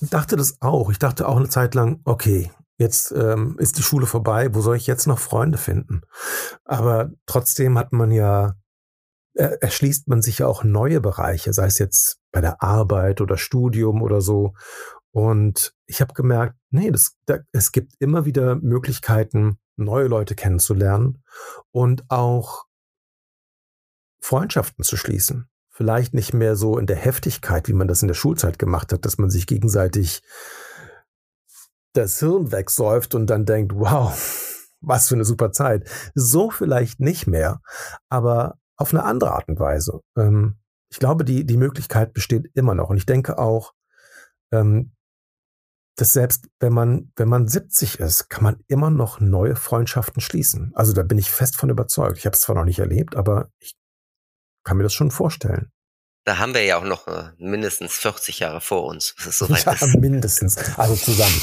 dachte das auch. Ich dachte auch eine Zeit lang, okay, jetzt ist die Schule vorbei, wo soll ich jetzt noch Freunde finden? Aber trotzdem hat man ja, erschließt man sich ja auch neue Bereiche, sei es jetzt bei der Arbeit oder Studium oder so. Und ich habe gemerkt, nee, es gibt immer wieder Möglichkeiten, neue Leute kennenzulernen und auch Freundschaften zu schließen. Vielleicht nicht mehr so in der Heftigkeit, wie man das in der Schulzeit gemacht hat, dass man sich gegenseitig das Hirn wegsäuft und dann denkt, wow, was für eine super Zeit. So vielleicht nicht mehr, aber auf eine andere Art und Weise. Ich glaube, die Möglichkeit besteht immer noch. Und ich denke auch, dass selbst wenn man 70 ist, kann man immer noch neue Freundschaften schließen. Also da bin ich fest von überzeugt. Ich habe es zwar noch nicht erlebt, aber ich kann mir das schon vorstellen. Da haben wir ja auch noch mindestens 40 Jahre vor uns. Bis es soweit ist. Mindestens. Also zusammen.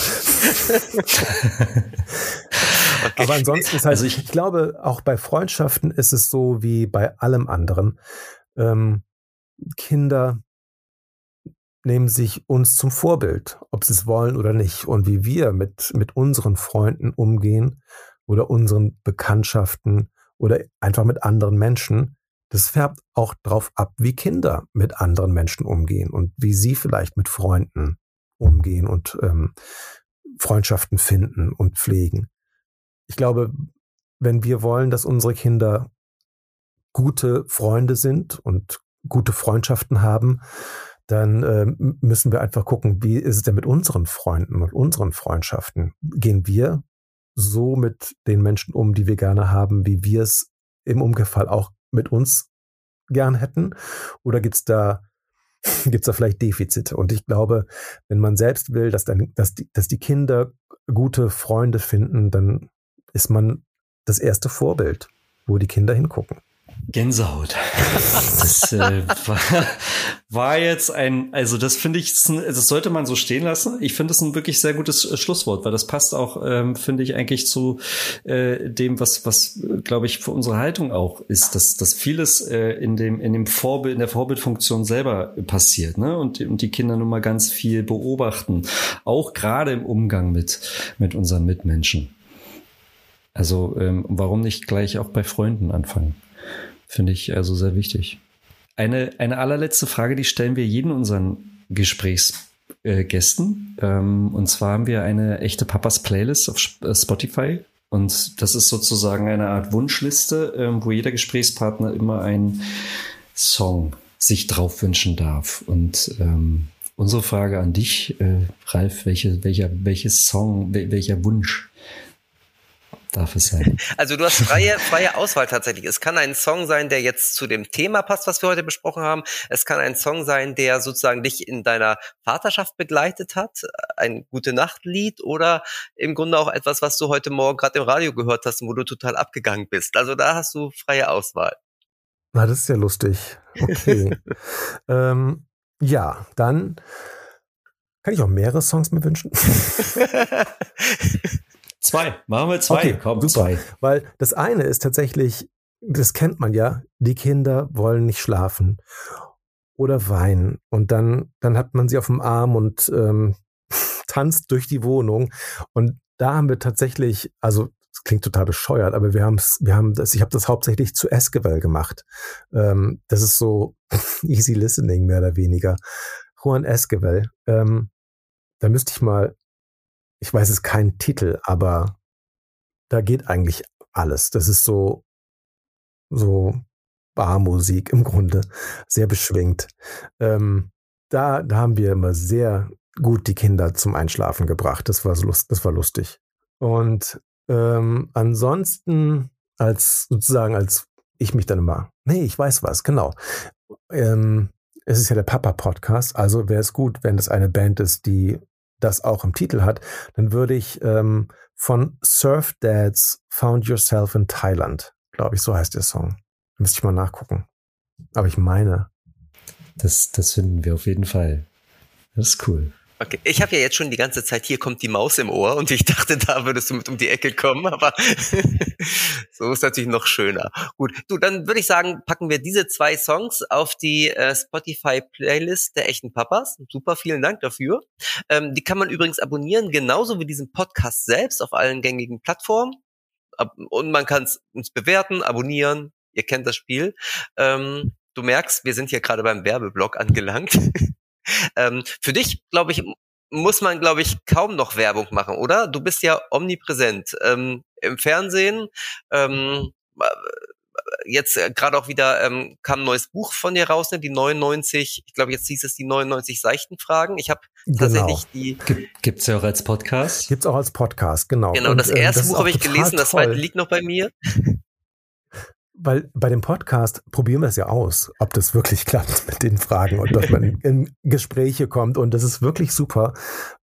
Okay. Aber ansonsten ist halt, also ich glaube, auch bei Freundschaften ist es so wie bei allem anderen. Kinder nehmen sich uns zum Vorbild, ob sie es wollen oder nicht. Und wie wir mit unseren Freunden umgehen oder unseren Bekanntschaften oder einfach mit anderen Menschen, das färbt auch drauf ab, wie Kinder mit anderen Menschen umgehen und wie sie vielleicht mit Freunden umgehen und Freundschaften finden und pflegen. Ich glaube, wenn wir wollen, dass unsere Kinder gute Freunde sind und gute Freundschaften haben, dann müssen wir einfach gucken, wie ist es denn mit unseren Freunden und unseren Freundschaften? Gehen wir so mit den Menschen um, die wir gerne haben, wie wir es im Umkehrfall auch mit uns gern hätten? Oder gibt's da vielleicht Defizite? Und ich glaube, wenn man selbst will, dass die Kinder gute Freunde finden, dann ist man das erste Vorbild, wo die Kinder hingucken. Gänsehaut. Das war jetzt das finde ich, das sollte man so stehen lassen. Ich finde es ein wirklich sehr gutes Schlusswort, weil das passt auch, finde ich, eigentlich zu dem, was glaube ich, für unsere Haltung auch ist, dass vieles in der Vorbildfunktion selber passiert, ne? Und die Kinder nun mal ganz viel beobachten, auch gerade im Umgang mit unseren Mitmenschen. Also warum nicht gleich auch bei Freunden anfangen? Finde ich also sehr wichtig. Eine allerletzte Frage, die stellen wir jeden unseren Gesprächsgästen. Und zwar haben wir eine echte Papas-Playlist auf Spotify. Und das ist sozusagen eine Art Wunschliste, wo jeder Gesprächspartner immer einen Song sich drauf wünschen darf. Und unsere Frage an dich, Ralf, welcher Wunsch darf es sein? Also du hast freie Auswahl tatsächlich. Es kann ein Song sein, der jetzt zu dem Thema passt, was wir heute besprochen haben. Es kann ein Song sein, der sozusagen dich in deiner Vaterschaft begleitet hat, ein Gute-Nacht-Lied oder im Grunde auch etwas, was du heute Morgen gerade im Radio gehört hast und wo du total abgegangen bist. Also da hast du freie Auswahl. Na, das ist ja lustig. Okay. Ja, dann kann ich auch mehrere Songs mir wünschen. 2, machen wir 2. Okay, komm, super. 2. Weil das eine ist tatsächlich, das kennt man ja, die Kinder wollen nicht schlafen oder weinen. Und dann hat man sie auf dem Arm und tanzt durch die Wohnung. Und da haben wir tatsächlich, also das klingt total bescheuert, aber ich habe das hauptsächlich zu Esquivel gemacht. Das ist so easy listening, mehr oder weniger. Juan Esquivel. Da müsste ich mal. Ich weiß, es ist kein Titel, aber da geht eigentlich alles. Das ist so Barmusik im Grunde, sehr beschwingt. Da haben wir immer sehr gut die Kinder zum Einschlafen gebracht. Das war lustig. Und ansonsten, als ich mich dann immer, nee, ich weiß was, genau. Es ist ja der Papa-Podcast, also wäre es gut, wenn das eine Band ist, die das auch im Titel hat, dann würde ich von Surf Dads Found Yourself in Thailand, glaube ich, so heißt der Song. Müsste ich mal nachgucken. Aber ich meine. Das finden wir auf jeden Fall. Das ist cool. Okay, ich habe ja jetzt schon die ganze Zeit, hier kommt die Maus im Ohr und ich dachte, da würdest du mit um die Ecke kommen, aber so ist natürlich noch schöner. Gut, du, dann würde ich sagen, packen wir diese 2 Songs auf die Spotify-Playlist der echten Papas. Super, vielen Dank dafür. Die kann man übrigens abonnieren, genauso wie diesen Podcast selbst auf allen gängigen Plattformen. Und man kann es uns bewerten, abonnieren, ihr kennt das Spiel. Du merkst, wir sind hier gerade beim Werbeblock angelangt. Für dich, glaube ich, muss man, kaum noch Werbung machen, oder? Du bist ja omnipräsent im Fernsehen. Jetzt gerade auch wieder kam ein neues Buch von dir raus, ne? Die 99, ich glaube, jetzt hieß es die 99 seichten Fragen. Ich habe tatsächlich die... Gibt's ja auch als Podcast? Gibt's auch als Podcast, genau. Genau, das erste Buch habe ich gelesen, das zweite liegt noch bei mir. Weil bei dem Podcast probieren wir es ja aus, ob das wirklich klappt mit den Fragen und dass man in Gespräche kommt. Und das ist wirklich super,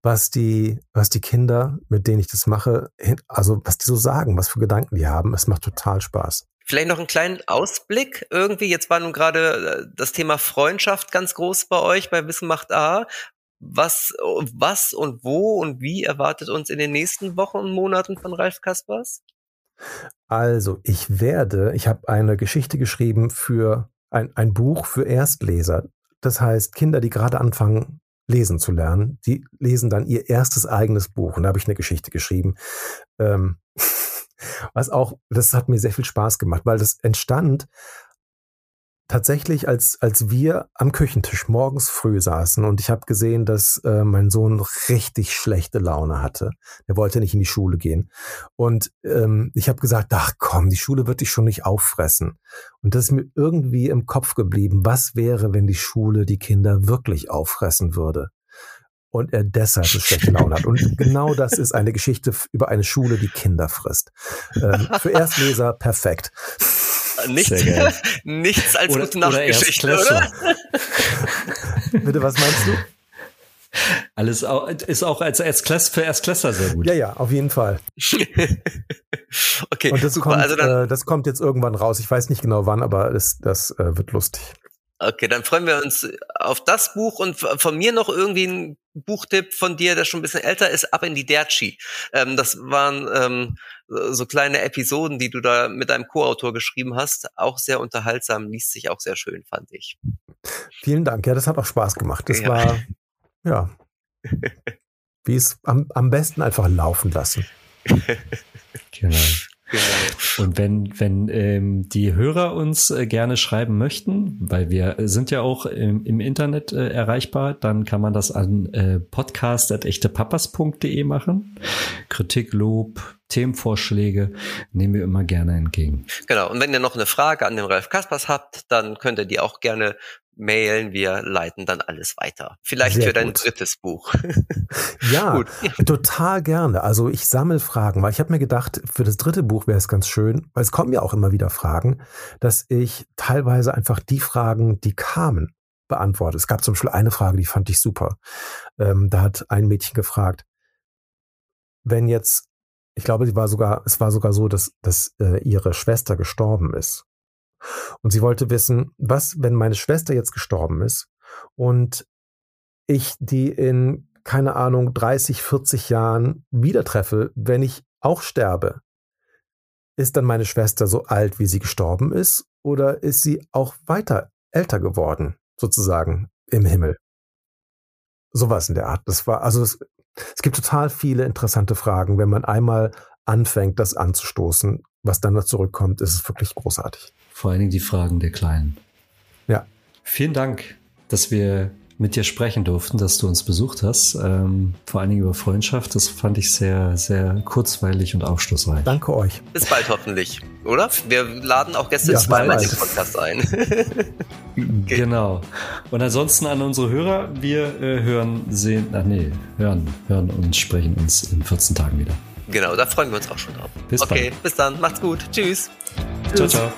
was die Kinder, mit denen ich das mache, also was die so sagen, was für Gedanken die haben. Es macht total Spaß. Vielleicht noch einen kleinen Ausblick irgendwie. Jetzt war nun gerade das Thema Freundschaft ganz groß bei euch, bei Wissen macht A. Was und wo und wie erwartet uns in den nächsten Wochen und Monaten von Ralf Kaspers? Also, ich habe eine Geschichte geschrieben für ein Buch für Erstleser. Das heißt, Kinder, die gerade anfangen, lesen zu lernen, die lesen dann ihr erstes eigenes Buch. Und da habe ich eine Geschichte geschrieben. Das hat mir sehr viel Spaß gemacht, weil das entstand tatsächlich, als wir am Küchentisch morgens früh saßen und ich habe gesehen, dass mein Sohn richtig schlechte Laune hatte. Er wollte nicht in die Schule gehen. Und ich habe gesagt, ach komm, die Schule wird dich schon nicht auffressen. Und das ist mir irgendwie im Kopf geblieben, was wäre, wenn die Schule die Kinder wirklich auffressen würde? Und er deshalb eine schlechte Laune hat. Und genau das ist eine Geschichte über eine Schule, die Kinder frisst. Für Erstleser perfekt. Nichts als Gute-Nacht-Geschichte, oder? Bitte, was meinst du? Alles ist auch als Klasse für Erstklässler sehr gut. Ja, ja, auf jeden Fall. Okay, und das super. Das kommt jetzt irgendwann raus. Ich weiß nicht genau wann, aber das wird lustig. Okay, dann freuen wir uns auf das Buch und von mir noch irgendwie ein Buchtipp von dir, der schon ein bisschen älter ist, Ab in die Dertschi. Das waren so kleine Episoden, die du da mit deinem Co-Autor geschrieben hast. Auch sehr unterhaltsam, liest sich auch sehr schön, fand ich. Vielen Dank, ja, das hat auch Spaß gemacht. Das war, ja, wie es am besten einfach laufen lassen. Genau. Genau. Und wenn die Hörer uns gerne schreiben möchten, weil wir sind ja auch im Internet erreichbar, dann kann man das an podcast@echtepapas.de machen. Kritik, Lob, Themenvorschläge nehmen wir immer gerne entgegen. Genau, und wenn ihr noch eine Frage an den Ralf Kaspers habt, dann könnt ihr die auch gerne mailen, wir leiten dann alles weiter. Vielleicht sehr für dein drittes Buch. Ja, gut. Total gerne. Also ich sammle Fragen, weil ich habe mir gedacht, für das dritte Buch wäre es ganz schön, weil es kommen ja auch immer wieder Fragen, dass ich teilweise einfach die Fragen, die kamen, beantworte. Es gab zum Beispiel eine Frage, die fand ich super. Da hat ein Mädchen gefragt, wenn jetzt, ich glaube, es war sogar so, dass ihre Schwester gestorben ist. Und sie wollte wissen, was, wenn meine Schwester jetzt gestorben ist und ich die in, keine Ahnung, 30, 40 Jahren wieder treffe, wenn ich auch sterbe, ist dann meine Schwester so alt, wie sie gestorben ist, oder ist sie auch weiter älter geworden, sozusagen, im Himmel? Sowas in der Art. Das war, also es gibt total viele interessante Fragen, wenn man einmal anfängt, das anzustoßen. Was dann noch zurückkommt, ist es wirklich großartig. Vor allen Dingen die Fragen der Kleinen. Ja. Vielen Dank, dass wir mit dir sprechen durften, dass du uns besucht hast. Vor allen Dingen über Freundschaft. Das fand ich sehr, sehr kurzweilig und aufschlussreich. Danke euch. Bis bald hoffentlich, oder? Wir laden auch Gäste zweimal in den Podcast ein. Okay. Genau. Und ansonsten an unsere Hörer. Wir hören und sprechen uns in 14 Tagen wieder. Genau, da freuen wir uns auch schon drauf. Bis bald. Okay, bis dann. Macht's gut. Tschüss. Ciao, ciao.